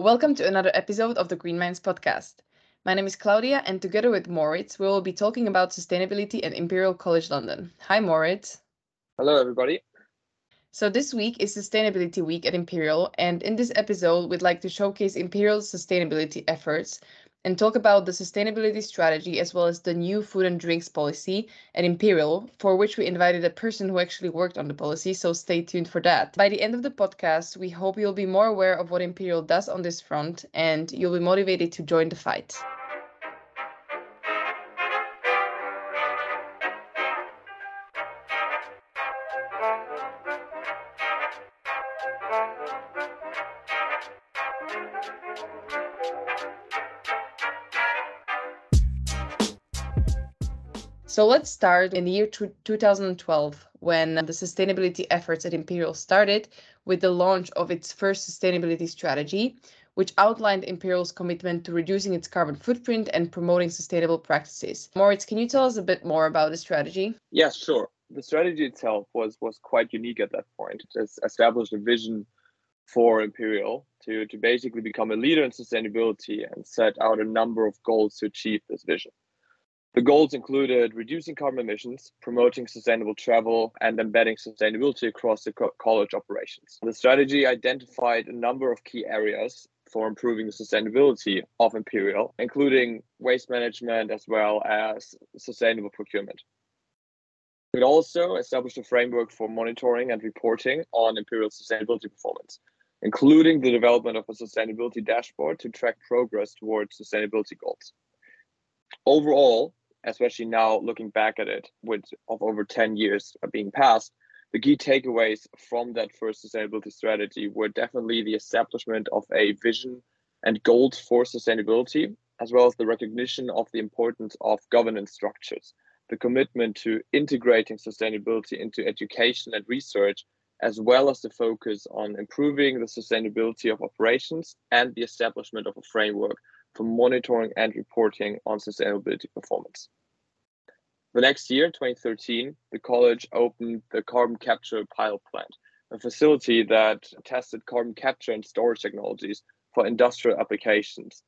Welcome to another episode of the Green Minds podcast. My name is Claudia, and together with Moritz, we will be talking about sustainability at Imperial College London. Hi, Moritz. Hello, everybody. So this week is Sustainability Week at Imperial, and in this episode, we'd like to showcase Imperial's sustainability efforts and talk about the sustainability strategy as well as the new food and drinks policy at Imperial, for which we invited a person who actually worked on the policy, so stay tuned for that. By the end of the podcast, we hope you'll be more aware of what Imperial does on this front and you'll be motivated to join the fight. So let's start in the year 2012, when the sustainability efforts at Imperial started with the launch of its first sustainability strategy, which outlined Imperial's commitment to reducing its carbon footprint and promoting sustainable practices. Moritz, can you tell us a bit more about the strategy? Yes, sure. The strategy itself was quite unique at that point. It established a vision for Imperial to basically become a leader in sustainability and set out a number of goals to achieve this vision. The goals included reducing carbon emissions, promoting sustainable travel, and embedding sustainability across the college operations. The strategy identified a number of key areas for improving the sustainability of Imperial, including waste management as well as sustainable procurement. It also established a framework for monitoring and reporting on Imperial sustainability performance, including the development of a sustainability dashboard to track progress towards sustainability goals. Overall, especially now looking back at it, with of over 10 years being passed, the key takeaways from that first sustainability strategy were definitely the establishment of a vision and goals for sustainability, as well as the recognition of the importance of governance structures, the commitment to integrating sustainability into education and research, as well as the focus on improving the sustainability of operations and the establishment of a framework for monitoring and reporting on sustainability performance. The next year, 2013, the college opened the carbon capture pilot plant, a facility that tested carbon capture and storage technologies for industrial applications.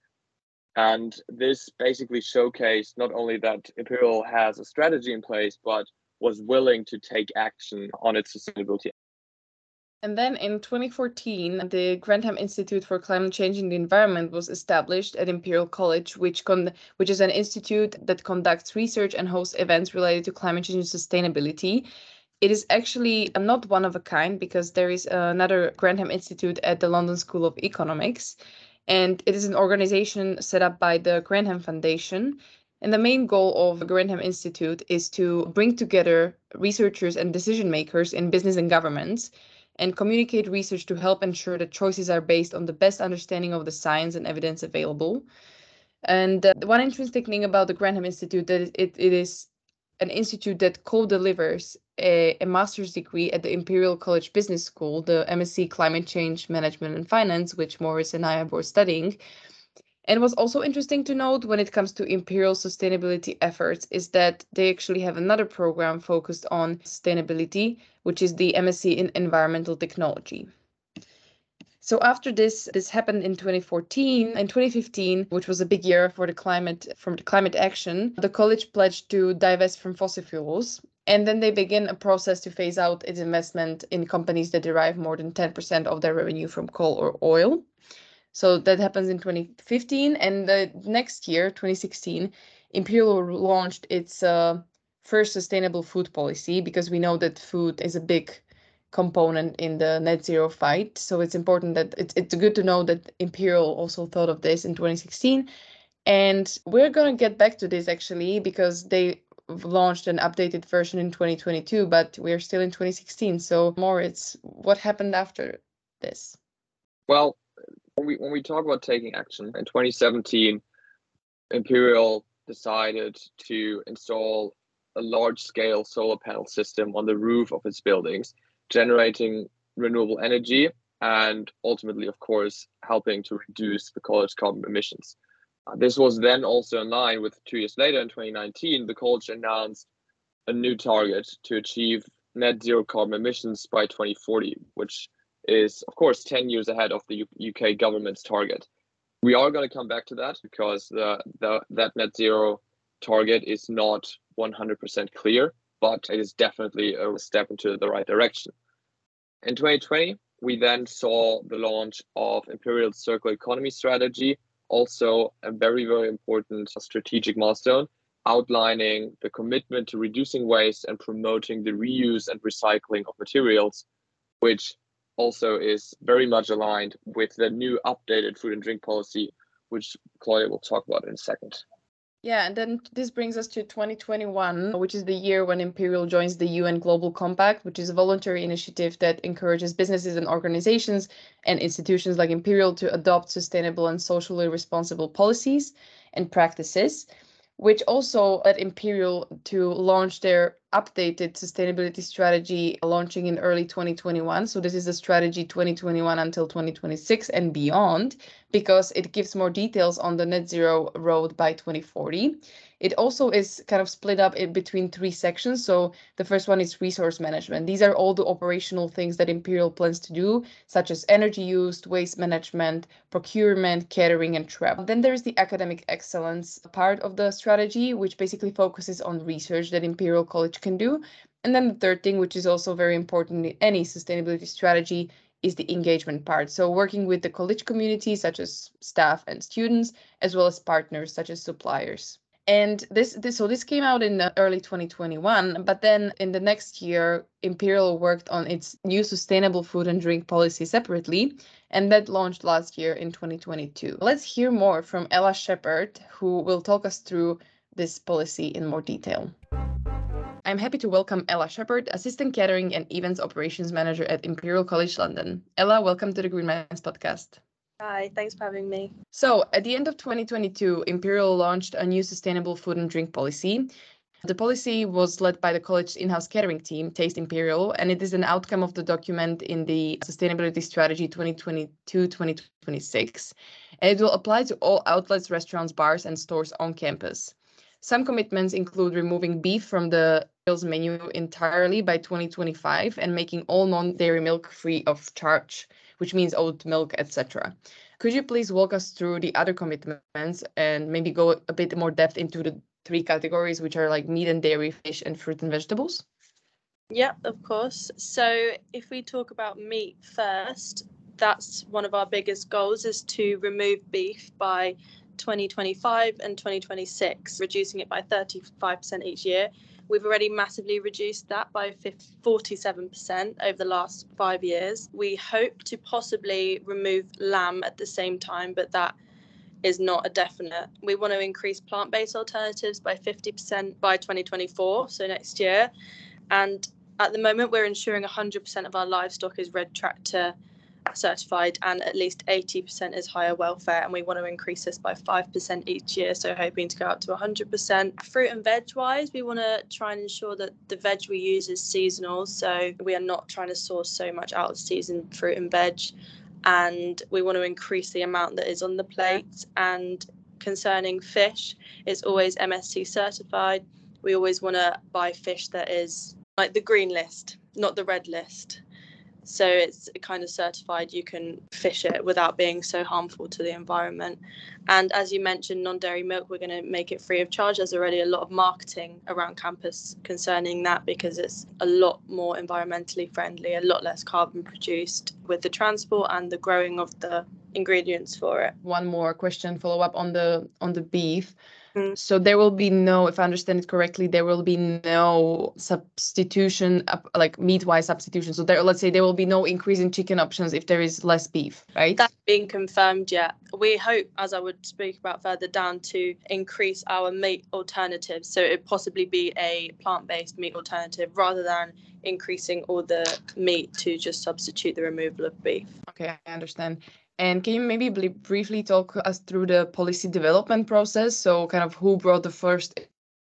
And this basically showcased not only that Imperial has a strategy in place, but was willing to take action on its sustainability. And then in 2014, the Grantham Institute for Climate Change and the Environment was established at Imperial College, which is an institute that conducts research and hosts events related to climate change and sustainability. It is actually not one of a kind because there is another Grantham Institute at the London School of Economics, and it is an organization set up by the Grantham Foundation. And the main goal of the Grantham Institute is to bring together researchers and decision makers in business and governments, and communicate research to help ensure that choices are based on the best understanding of the science and evidence available. And one interesting thing about the Grantham Institute that it is an institute that co-delivers a master's degree at the Imperial College Business School, the MSc Climate Change Management and Finance, which Maurice and I are both studying. And what's also interesting to note when it comes to Imperial sustainability efforts is that they actually have another program focused on sustainability, which is the MSc in environmental technology. So after this happened in 2014 and 2015, which was a big year for the climate action, the college pledged to divest from fossil fuels. And then they begin a process to phase out its investment in companies that derive more than 10% of their revenue from coal or oil. So that happens in 2015, and the next year, 2016, Imperial launched its first sustainable food policy, because we know that food is a big component in the net zero fight. So it's important that it's good to know that Imperial also thought of this in 2016. And we're going to get back to this actually, because they launched an updated version in 2022, but we're still in 2016. So Moritz, what happened after this? Well, when we talk about taking action, in 2017, Imperial decided to install a large-scale solar panel system on the roof of its buildings, generating renewable energy and ultimately, of course, helping to reduce the college carbon emissions. This was then also in line with 2 years later, in 2019, the college announced a new target to achieve net zero carbon emissions by 2040, which is, of course, 10 years ahead of the UK government's target. We are going to come back to that because that net zero target is not 100% clear, but it is definitely a step into the right direction. In 2020, we then saw the launch of Imperial's Circular Economy Strategy, also a very, very important strategic milestone, outlining the commitment to reducing waste and promoting the reuse and recycling of materials, which also is very much aligned with the new updated food and drink policy, which Claudia will talk about in a second. Yeah, and then this brings us to 2021, which is the year when Imperial joins the UN Global Compact, which is a voluntary initiative that encourages businesses and organizations and institutions like Imperial to adopt sustainable and socially responsible policies and practices, which also led Imperial to launch their updated sustainability strategy launching in early 2021. So this is the strategy 2021 until 2026 and beyond, because it gives more details on the net zero road by 2040. It also is kind of split up in between three sections. So the first one is resource management. These are all the operational things that Imperial plans to do, such as energy use, waste management, procurement, catering, and travel. Then there's the academic excellence part of the strategy, which basically focuses on research that Imperial College can do. And then the third thing, which is also very important in any sustainability strategy, is the engagement part. So working with the college community, such as staff and students, as well as partners, such as suppliers. And this came out in early 2021, but then in the next year, Imperial worked on its new sustainable food and drink policy separately, and that launched last year in 2022. Let's hear more from Ella Shepherd, who will talk us through this policy in more detail. I'm happy to welcome Ella Shepherd, Assistant Catering and Events Operations Manager at Imperial College London. Ella, welcome to the Green Minds podcast. Hi, thanks for having me. So at the end of 2022, Imperial launched a new sustainable food and drink policy. The policy was led by the college's in-house catering team, Taste Imperial, and it is an outcome of the document in the Sustainability Strategy 2022-2026. And it will apply to all outlets, restaurants, bars, and stores on campus. Some commitments include removing beef from the menu entirely by 2025 and making all non-dairy milk free of charge, which means oat milk, etc. Could you please walk us through the other commitments and maybe go a bit more depth into the three categories, which are like meat and dairy, fish and fruit and vegetables? Yeah, of course. So if we talk about meat first, that's one of our biggest goals, is to remove beef by 2025 and 2026, reducing it by 35% each year. We've already massively reduced that by 47% over the last 5 years. We hope to possibly remove lamb at the same time, but that is not a definite. We want to increase plant-based alternatives by 50% by 2024, so next year. And at the moment, we're ensuring 100% of our livestock is Red Tractor certified and at least 80% is higher welfare, and we want to increase this by 5% each year, so hoping to go up to 100%. Fruit and veg wise, we want to try and ensure that the veg we use is seasonal, so we are not trying to source so much out of season fruit and veg, and we want to increase the amount that is on the plate. And concerning fish, it's always MSc certified. We always want to buy fish that is like the green list, not the red list. So it's kind of certified, you can fish it without being so harmful to the environment. And as you mentioned, non-dairy milk, we're going to make it free of charge. There's already a lot of marketing around campus concerning that because it's a lot more environmentally friendly, a lot less carbon produced with the transport and the growing of the ingredients for it. One more question, follow up on the beef. So there will be no, if I understand it correctly, there will be no substitution, like meat-wise substitution. So there, let's say there will be no increase in chicken options if there is less beef, right? That's been confirmed yet. We hope, as I would speak about further down, to increase our meat alternatives. So it would possibly be a plant-based meat alternative rather than increasing all the meat to just substitute the removal of beef. Okay, I understand. And can you maybe briefly talk us through the policy development process? So kind of who brought the first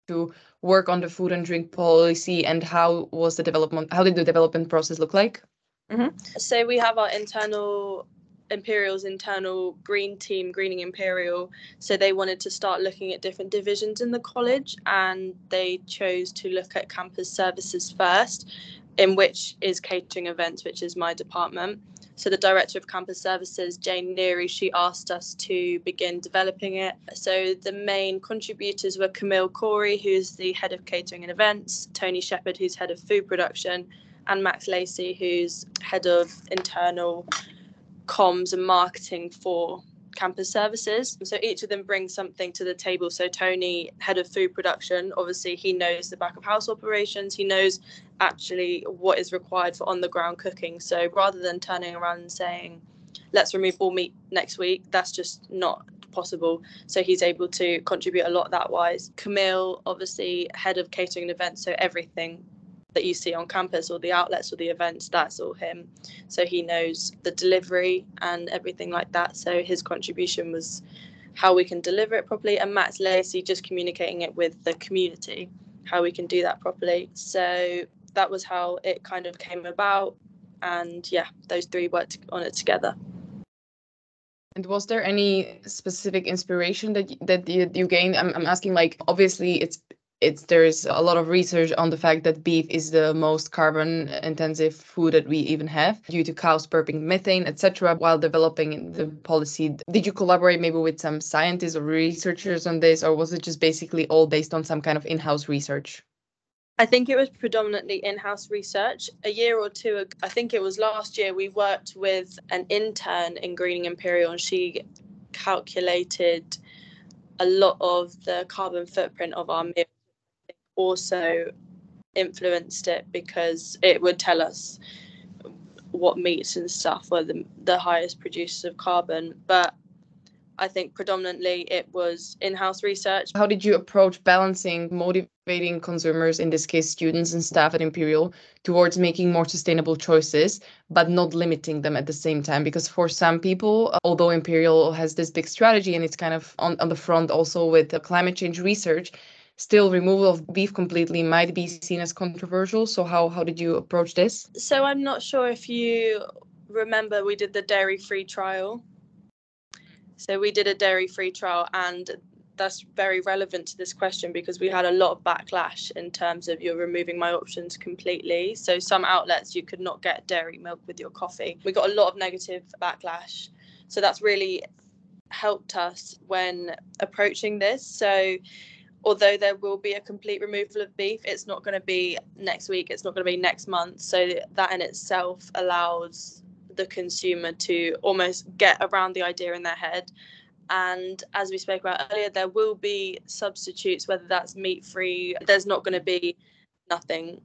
to work on the food and drink policy, and how did the development process look like? Mm-hmm. So we have our Imperial's internal green team, Greening Imperial. So they wanted to start looking at different divisions in the college, and they chose to look at campus services first, in which is catering events, which is my department. So the Director of Campus Services, Jane Neary, she asked us to begin developing it. So the main contributors were Camille Corey, who's the Head of Catering and Events, Tony Shepherd, who's Head of Food Production, and Max Lacey, who's Head of Internal Comms and Marketing for Campus Services. So each of them brings something to the table. So Tony, Head of Food Production, obviously he knows the back of house operations, he knows actually what is required for on the ground cooking. So rather than turning around and saying, let's remove all meat next week, that's just not possible. So he's able to contribute a lot that wise. Camille, obviously Head of Catering and Events, so everything that you see on campus or the outlets or the events, that's all him. So he knows the delivery and everything like that. So his contribution was how we can deliver it properly. And Max Lacey, just communicating it with the community, how we can do that properly. So that was how it kind of came about. And yeah, those three worked on it together. And was there any specific inspiration that you gained? I'm asking, like, obviously there's a lot of research on the fact that beef is the most carbon intensive food that we even have due to cows burping methane, etc. While developing the policy, did you collaborate maybe with some scientists or researchers on this, or was it just basically all based on some kind of in-house research? I think it was predominantly in-house research. A year or two ago, I think it was last year, we worked with an intern in Greening Imperial, and she calculated a lot of the carbon footprint of our meals. Also influenced it because it would tell us what meats and stuff were the highest producers of carbon. But I think predominantly it was in-house research. How did you approach balancing motivating consumers, in this case students and staff at Imperial, towards making more sustainable choices but not limiting them at the same time? Because for some people, although Imperial has this big strategy and it's kind of on the front also with the climate change research, still removal of beef completely might be seen as controversial. So how did you approach this? So I'm not sure if you remember, we did the dairy-free trial. So we did a dairy-free trial, and that's very relevant to this question because we had a lot of backlash in terms of you're removing my options completely. So some outlets, you could not get dairy milk with your coffee. We got a lot of negative backlash. So that's really helped us when approaching this. So although there will be a complete removal of beef, it's not going to be next week, it's not going to be next month. So that in itself allows the consumer to almost get around the idea in their head. And as we spoke about earlier, there will be substitutes, whether that's meat-free, there's not going to be nothing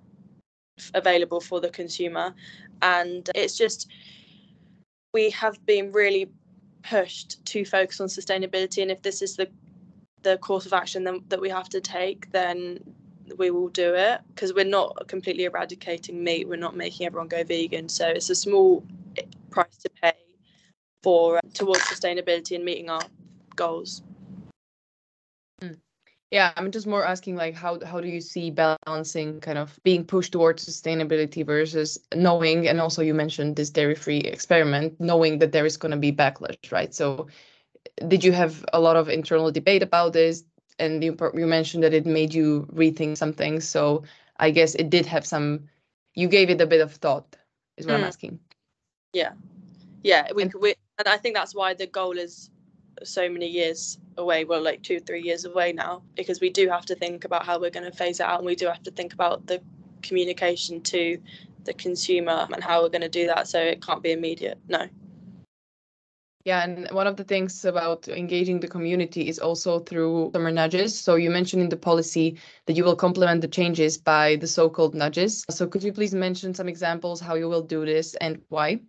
available for the consumer. And it's just, we have been really pushed to focus on sustainability. And if this is the course of action that we have to take, then we will do it, because we're not completely eradicating meat, we're not making everyone go vegan. So it's a small price to pay for towards sustainability and meeting our goals. Yeah, I'm just more asking, like, how do you see balancing kind of being pushed towards sustainability versus knowing, and also you mentioned this dairy-free experiment, knowing that there is going to be backlash, right? So did you have a lot of internal debate about this? And you mentioned that it made you rethink some things. So I guess it did have some, you gave it a bit of thought, is what I'm asking. Yeah. And I think that's why the goal is so many years away. Well, like 2-3 years away now, because we do have to think about how we're going to phase it out. And we do have to think about the communication to the consumer and how we're going to do that. So it can't be immediate. No. Yeah, and one of the things about engaging the community is also through summer nudges. So you mentioned in the policy that you will complement the changes by the so-called nudges. So could you please mention some examples how you will do this and why?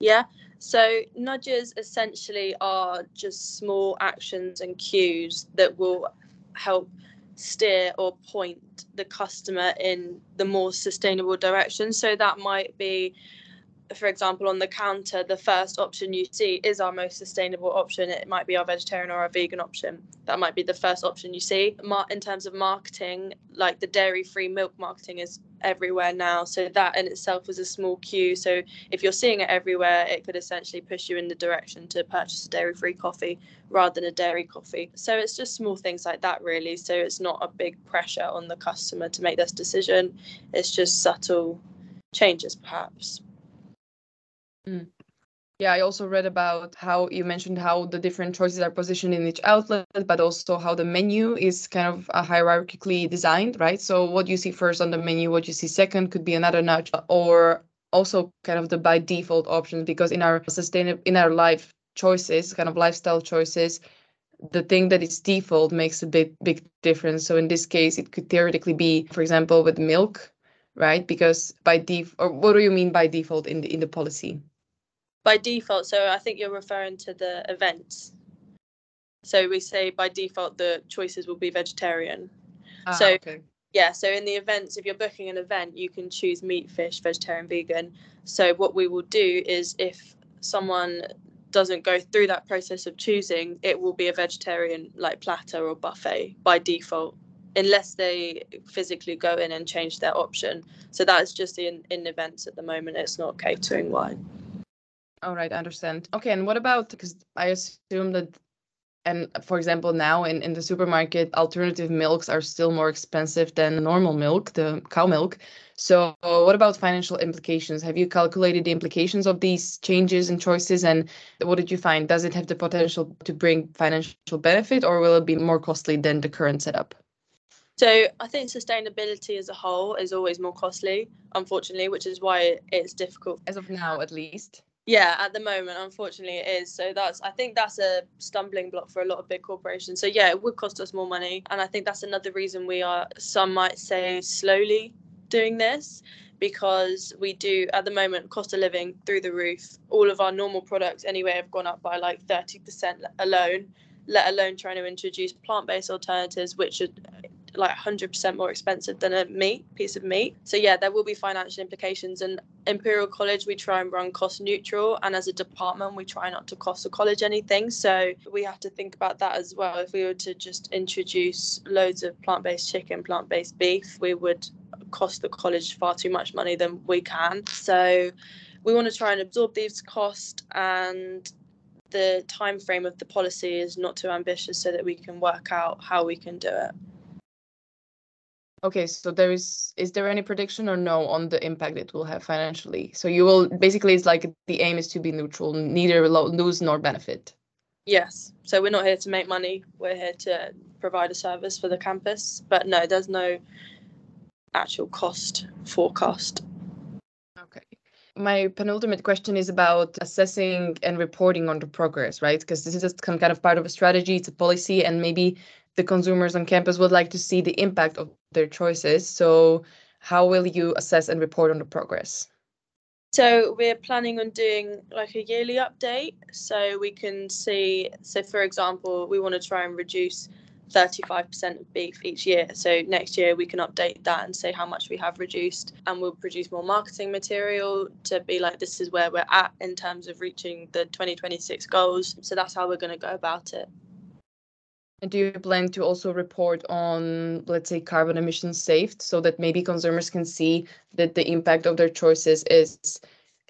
Yeah, so nudges essentially are just small actions and cues that will help steer or point the customer in the more sustainable direction. So that might be, for example, on the counter, the first option you see is our most sustainable option. It might be our vegetarian or our vegan option. That might be the first option you see. In terms of marketing, like the dairy-free milk marketing is everywhere now. So that in itself was a small cue. So if you're seeing it everywhere, it could essentially push you in the direction to purchase a dairy-free coffee rather than a dairy coffee. So it's just small things like that, really. So it's not a big pressure on the customer to make this decision. It's just subtle changes, perhaps. Mm. Yeah, I also read about how you mentioned how the different choices are positioned in each outlet, but also how the menu is kind of hierarchically designed, right? So what you see first on the menu, what you see second could be another nudge, or also kind of the by default options, because in our life choices, kind of lifestyle choices, the thing that is default makes a big difference. So in this case, it could theoretically be, for example, with milk, right? Because by default, or what do you mean by default in the policy? By default, so I think you're referring to the events. So we say by default the choices will be vegetarian. Okay. Yeah, so in the events, if you're booking an event, you can choose meat, fish, vegetarian, vegan. So what we will do is if someone doesn't go through that process of choosing, it will be a vegetarian like platter or buffet by default, unless they physically go in and change their option. So that is just in events at the moment. It's not catering wide. All right, I understand. Okay, and what about, because I assume that, and for example, now in the supermarket, alternative milks are still more expensive than normal milk, the cow milk. So what about financial implications? Have you calculated the implications of these changes and choices? And what did you find? Does it have the potential to bring financial benefit, or will it be more costly than the current setup? So I think sustainability as a whole is always more costly, unfortunately, which is why it's difficult. As of now, at least. Yeah, at the moment, unfortunately, it is. So I think that's a stumbling block for a lot of big corporations. So yeah, it would cost us more money. And I think that's another reason we are, some might say, slowly doing this, because we do, at the moment, cost of living through the roof. All of our normal products anyway have gone up by like 30% alone, let alone trying to introduce plant-based alternatives, which are like 100% more expensive than a piece of meat. So yeah, there will be financial implications. And Imperial College, we try and run cost neutral, and as a department we try not to cost the college anything, so we have to think about that as well. If we were to just introduce loads of plant-based chicken, plant-based beef, we would cost the college far too much money than we can. So we want to try and absorb these costs, and the time frame of the policy is not too ambitious so that we can work out how we can do it. Okay, so is there any prediction or no on the impact it will have financially? So you will basically, it's like the aim is to be neutral, neither lose nor benefit. Yes, so we're not here to make money. We're here to provide a service for the campus. But no, there's no actual cost forecast. Okay. My penultimate question is about assessing and reporting on the progress, right? Because this is just some kind of part of a strategy. It's a policy, and maybe the consumers on campus would like to see the impact of their choices. So how will you assess and report on the progress? So we're planning on doing like a yearly update, so we can see, so for example, we want to try and reduce 35% of beef each year. So next year we can update that and say how much we have reduced, and we'll produce more marketing material to be like, this is where we're at in terms of reaching the 2026 goals. So that's how we're going to go about it. And do you plan to also report on, let's say, carbon emissions saved, so that maybe consumers can see that the impact of their choices is,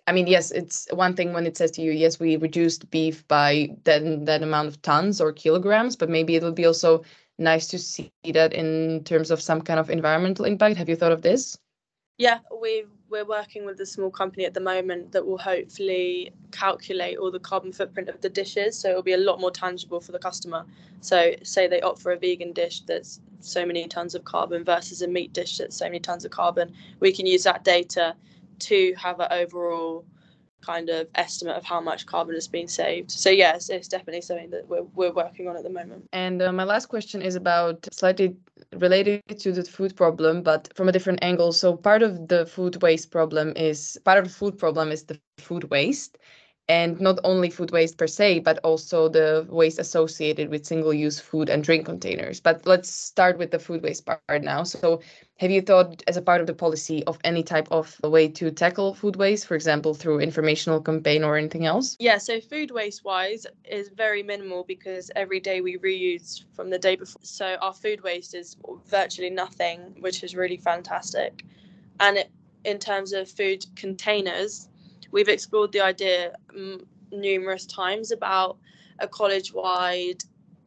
I mean, yes, it's one thing when it says to you, yes, we reduced beef by that amount of tons or kilograms, but maybe it'll be also nice to see that in terms of some kind of environmental impact. Have you thought of this? Yeah, we're working with a small company at the moment that will hopefully calculate all the carbon footprint of the dishes, so it'll be a lot more tangible for the customer. So say they opt for a vegan dish that's so many tons of carbon versus a meat dish that's so many tons of carbon. We can use that data to have an overall kind of estimate of how much carbon has been saved. So yes, it's definitely something that we're working on at the moment. And my last question is about slightly related to the food problem, but from a different angle. So part of the food problem is the food waste, and not only food waste per se, but also the waste associated with single-use food and drink containers. But let's start with the food waste part now. So have you thought, as a part of the policy, of any type of way to tackle food waste, for example, through informational campaign or anything else? Yeah, so food waste-wise is very minimal, because every day we reuse from the day before. So our food waste is virtually nothing, which is really fantastic. And in terms of food containers, we've explored the idea numerous times about a college-wide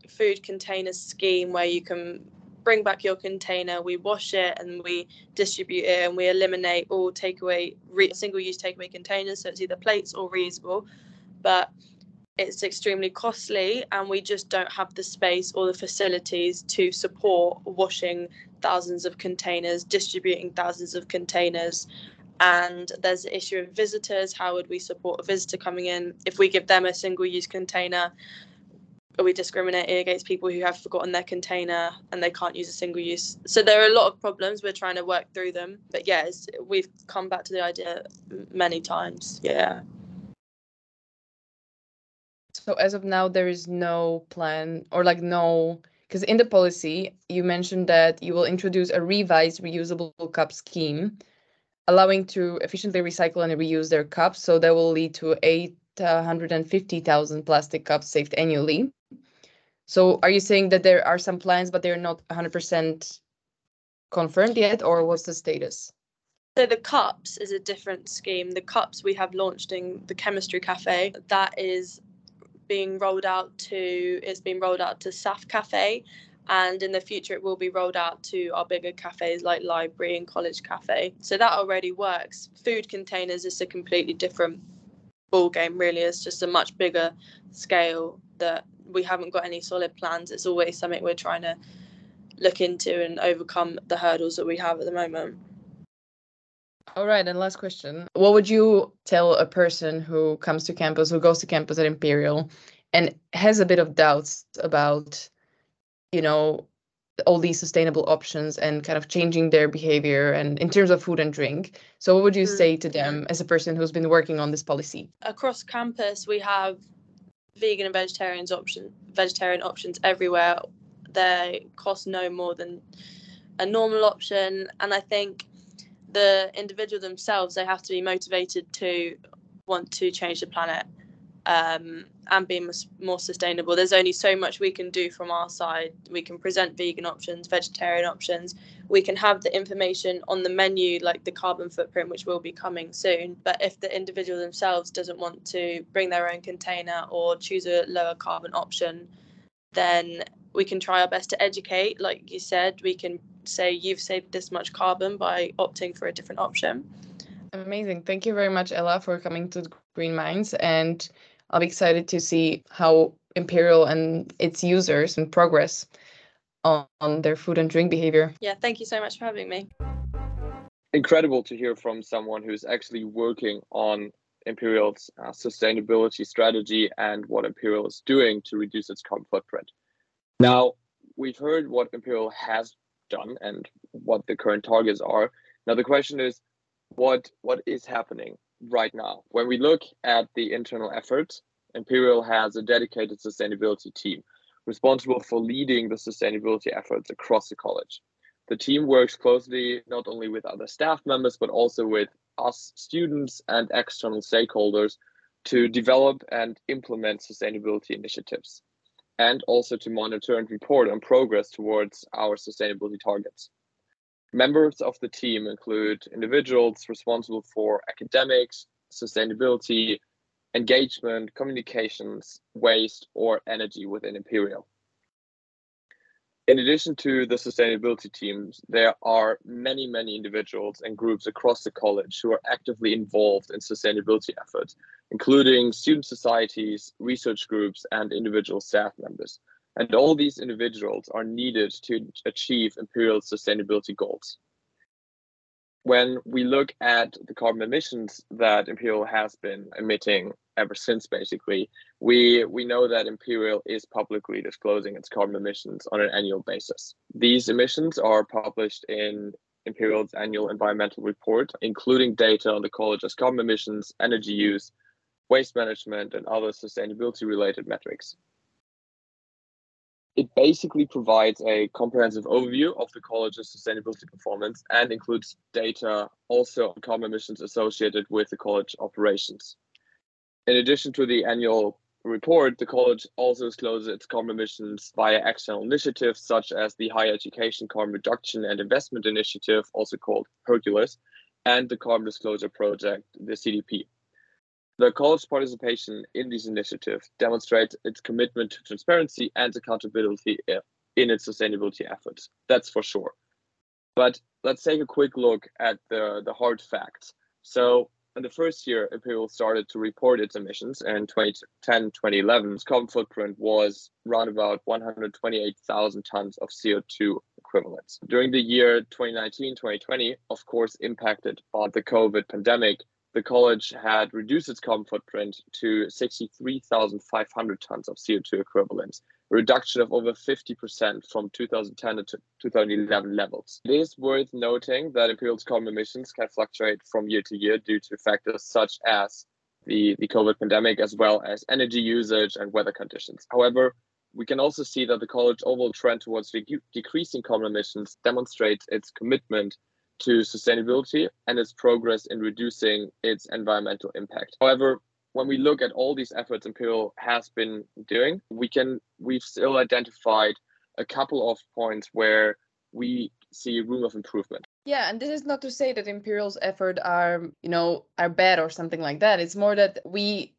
food container scheme where you can bring back your container, we wash it and we distribute it, and we eliminate all takeaway, single-use takeaway containers. So it's either plates or reusable, but it's extremely costly, and we just don't have the space or the facilities to support washing thousands of containers, distributing thousands of containers. And there's the issue of visitors. How would we support a visitor coming in? If we give them a single-use container, are we discriminating against people who have forgotten their container and they can't use a single use? So there are a lot of problems. We're trying to work through them. But yes, we've come back to the idea many times. Yeah. So as of now, there is no plan or like no, because in the policy, you mentioned that you will introduce a revised reusable cup scheme, allowing to efficiently recycle and reuse their cups. So that will lead to 850,000 plastic cups saved annually. So are you saying that there are some plans, but they're not 100% confirmed yet, or what's the status? So the cups is a different scheme. The cups we have launched in the Chemistry Cafe, that is being rolled out to, it's been rolled out to SAF Cafe, and in the future it will be rolled out to our bigger cafes like Library and College Cafe. So that already works. Food containers is a completely different ball game, really. It's just a much bigger scale that we haven't got any solid plans. It's always something we're trying to look into and overcome the hurdles that we have at the moment. All right, and last question. What would you tell a person who comes to campus, who goes to campus at Imperial and has a bit of doubts about, you know, all these sustainable options and kind of changing their behavior and in terms of food and drink? So what would you say to them as a person who's been working on this policy? Across campus, we have vegan and vegetarian options everywhere. They cost no more than a normal option. And I think the individual themselves, they have to be motivated to want to change the planet and be more sustainable. There's only so much we can do from our side. We can present vegan options, vegetarian options. We can have the information on the menu, like the carbon footprint, which will be coming soon. But if the individual themselves doesn't want to bring their own container or choose a lower carbon option, then we can try our best to educate. Like you said, we can say you've saved this much carbon by opting for a different option. Amazing. Thank you very much, Ella, for coming to Green Minds, and I'll be excited to see how Imperial and its users and progress on their food and drink behavior. Yeah, thank you so much for having me. Incredible to hear from someone who's actually working on Imperial's sustainability strategy and what Imperial is doing to reduce its carbon footprint. Now, we've heard what Imperial has done and what the current targets are. Now, the question is, what is happening right now? When we look at the internal efforts, Imperial has a dedicated sustainability team responsible for leading the sustainability efforts across the college. The team works closely not only with other staff members, but also with us students and external stakeholders to develop and implement sustainability initiatives, and also to monitor and report on progress towards our sustainability targets. Members of the team include individuals responsible for academics, sustainability, engagement, communications, waste, or energy within Imperial. In addition to the sustainability teams, there are many individuals and groups across the college who are actively involved in sustainability efforts, including student societies, research groups, and individual staff members. And all these individuals are needed to achieve Imperial sustainability goals. When we look at the carbon emissions that Imperial has been emitting ever since, basically, we know that Imperial is publicly disclosing its carbon emissions on an annual basis. These emissions are published in Imperial's annual environmental report, including data on the college's carbon emissions, energy use, waste management, and other sustainability-related metrics. It basically provides a comprehensive overview of the college's sustainability performance and includes data also on carbon emissions associated with the college operations. In addition to the annual report, the college also discloses its carbon emissions via external initiatives such as the Higher Education Carbon Reduction and Investment Initiative, also called Hercules, and the Carbon Disclosure Project, the CDP. The college participation in these initiatives demonstrates its commitment to transparency and accountability in its sustainability efforts. That's for sure. But let's take a quick look at the hard facts. So in the first year, Imperial started to report its emissions, and 2010, 2011, its carbon footprint was around about 128,000 tons of CO2 equivalents. During the year 2019, 2020, of course, impacted by the COVID pandemic, the college had reduced its carbon footprint to 63,500 tons of CO2 equivalents, a reduction of over 50% from 2010 to 2011 levels. It is worth noting that Imperial's carbon emissions can fluctuate from year to year due to factors such as the COVID pandemic, as well as energy usage and weather conditions. However, we can also see that the college overall trend towards decreasing carbon emissions demonstrates its commitment to sustainability and its progress in reducing its environmental impact. However, when we look at all these efforts Imperial has been doing, we've still identified a couple of points where we see room of improvement. Yeah, and this is not to say that Imperial's efforts are bad or something like that. It's more that we've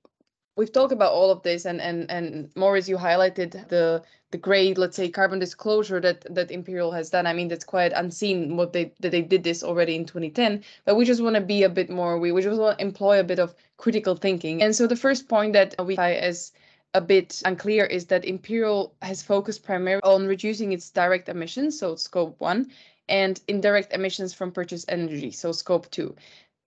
talked about all of this, and Maurice, you highlighted the great, let's say, carbon disclosure that Imperial has done. I mean, that's quite unseen what that they did this already in 2010, but we just want to be a bit more, we just want to employ a bit of critical thinking. And so the first point that we find as a bit unclear is that Imperial has focused primarily on reducing its direct emissions, so scope 1, and indirect emissions from purchased energy, so scope 2.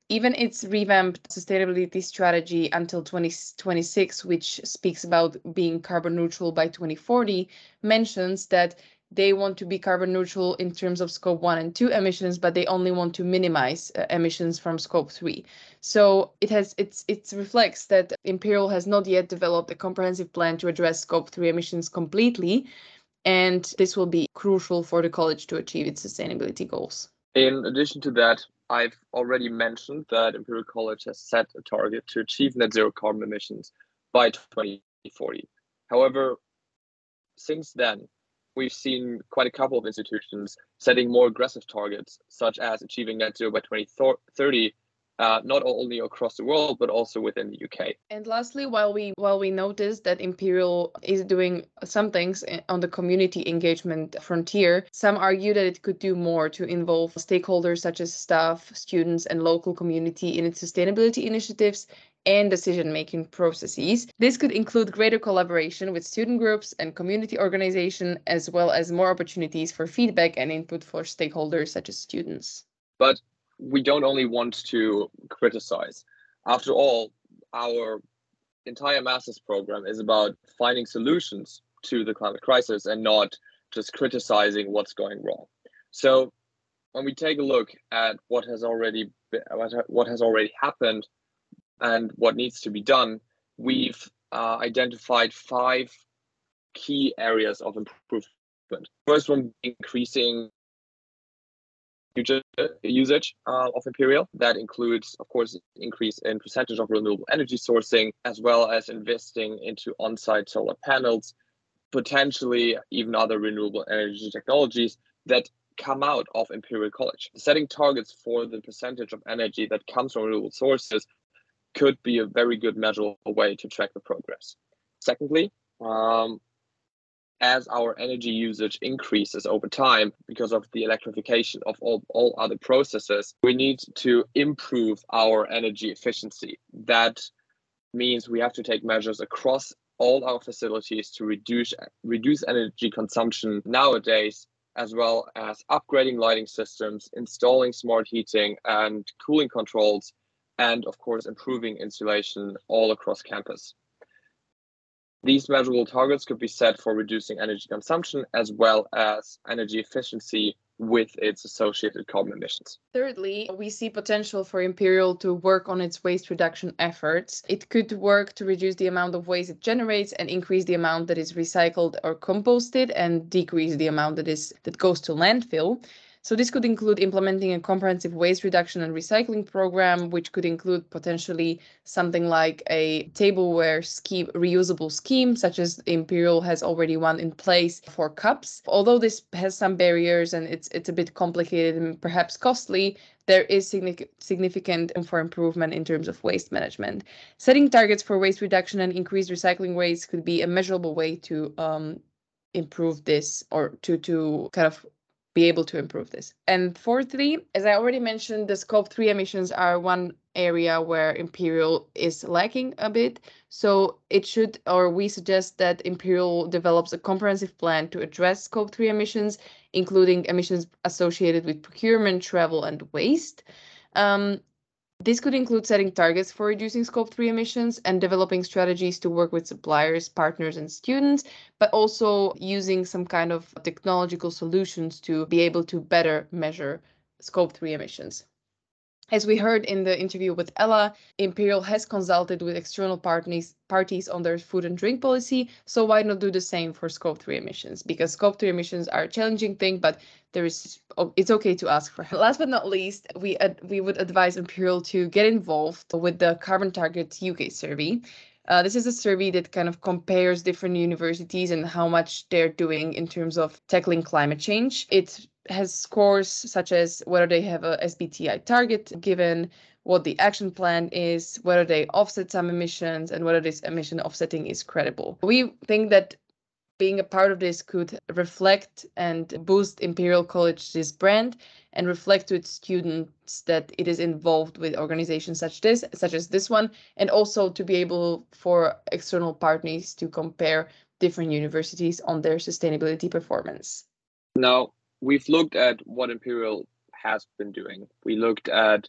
Even its revamped sustainability strategy until 2026, which speaks about being carbon neutral by 2040, mentions that they want to be carbon neutral in terms of scope 1 and 2 emissions, but they only want to minimize emissions from scope 3. So it reflects that Imperial has not yet developed a comprehensive plan to address scope 3 emissions completely, and this will be crucial for the college to achieve its sustainability goals. In addition to that, I've already mentioned that Imperial College has set a target to achieve net zero carbon emissions by 2040. However, since then, we've seen quite a couple of institutions setting more aggressive targets, such as achieving net zero by 2030, not only across the world, but also within the UK. And lastly, while we notice that Imperial is doing some things on the community engagement frontier, some argue that it could do more to involve stakeholders such as staff, students, and local community in its sustainability initiatives and decision-making processes. This could include greater collaboration with student groups and community organization, as well as more opportunities for feedback and input for stakeholders such as students. But we don't only want to criticize. After all, our entire master's program is about finding solutions to the climate crisis and not just criticizing what's going wrong. So when we take a look at what has already happened and what needs to be done, we've identified 5 key areas of improvement. First one, increasing usage of Imperial. That includes, of course, increase in percentage of renewable energy sourcing, as well as investing into on-site solar panels, potentially even other renewable energy technologies that come out of Imperial College. Setting targets for the percentage of energy that comes from renewable sources could be a very good measurable way to track the progress. Secondly, as our energy usage increases over time because of the electrification of all other processes, we need to improve our energy efficiency. That means we have to take measures across all our facilities to reduce energy consumption nowadays, as well as upgrading lighting systems, installing smart heating and cooling controls, and of course, improving insulation all across campus. These measurable targets could be set for reducing energy consumption as well as energy efficiency with its associated carbon emissions. Thirdly, we see potential for Imperial to work on its waste reduction efforts. It could work to reduce the amount of waste it generates and increase the amount that is recycled or composted, and decrease the amount that goes to landfill. So this could include implementing a comprehensive waste reduction and recycling program, which could include potentially something like a tableware scheme, reusable scheme, such as Imperial has already one in place for cups. Although this has some barriers and it's a bit complicated and perhaps costly, there is significant room for improvement in terms of waste management. Setting targets for waste reduction and increased recycling rates could be a measurable way to improve this or to kind of be able to improve this. And fourthly, as I already mentioned, the Scope 3 emissions are one area where Imperial is lacking a bit. So it should, or we suggest that Imperial develops a comprehensive plan to address Scope 3 emissions, including emissions associated with procurement, travel, and waste. This could include setting targets for reducing Scope 3 emissions and developing strategies to work with suppliers, partners, and students, but also using some kind of technological solutions to be able to better measure Scope 3 emissions. As we heard in the interview with Ella, Imperial has consulted with external parties on their food and drink policy, so why not do the same for Scope 3 emissions? Because Scope 3 emissions are a challenging thing, but it's okay to ask for help. Last but not least, we would advise Imperial to get involved with the Carbon Target UK survey. This is a survey that kind of compares different universities and how much they're doing in terms of tackling climate change. It has scores such as whether they have a SBTi target given, what the action plan is, whether they offset some emissions, and whether this emission offsetting is credible. We think that being a part of this could reflect and boost Imperial College's brand and reflect to its students that it is involved with organizations such as this one, and also to be able for external parties to compare different universities on their sustainability performance. Now, we've looked at what Imperial has been doing. We looked at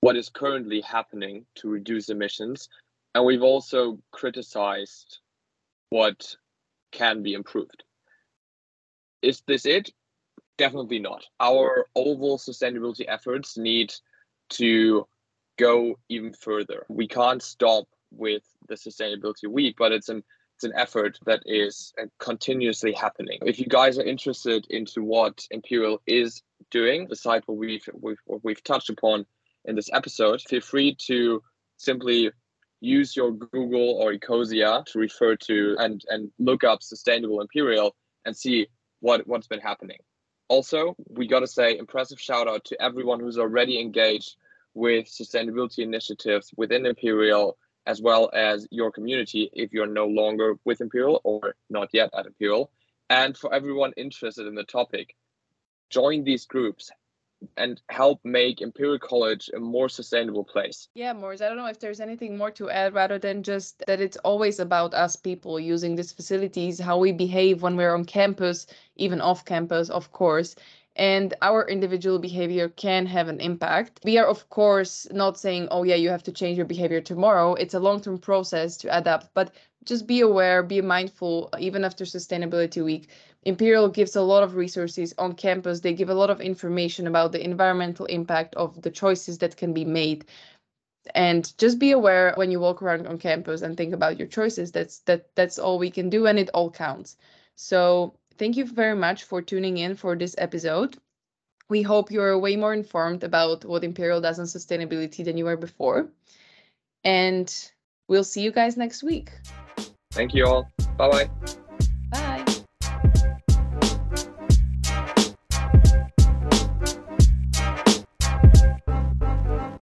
what is currently happening to reduce emissions, and we've also criticized what can be improved. Is this it? Definitely not. Our overall sustainability efforts need to go even further. We can't stop with the Sustainability Week, but it's an effort that is continuously happening. If you guys are interested into what Imperial is doing, besides what we've touched upon in this episode, feel free to simply use your Google or Ecosia to refer to and look up Sustainable Imperial and see what's been happening. Also, we got to say impressive shout out to everyone who's already engaged with sustainability initiatives within Imperial, as well as your community if you're no longer with Imperial or not yet at Imperial. And for everyone interested in the topic, join these groups and help make Imperial College a more sustainable place. Yeah, Moritz, I don't know if there's anything more to add rather than just that it's always about us people using these facilities, how we behave when we're on campus, even off campus, of course. And our individual behavior can have an impact. We are, of course, not saying, oh, yeah, you have to change your behavior tomorrow. It's a long-term process to adapt. But just be aware, be mindful, even after Sustainability Week. Imperial gives a lot of resources on campus. They give a lot of information about the environmental impact of the choices that can be made. And just be aware when you walk around on campus and think about your choices. That's all we can do, and it all counts. So thank you very much for tuning in for this episode. We hope you're way more informed about what Imperial does on sustainability than you were before. And we'll see you guys next week. Thank you all. Bye-bye.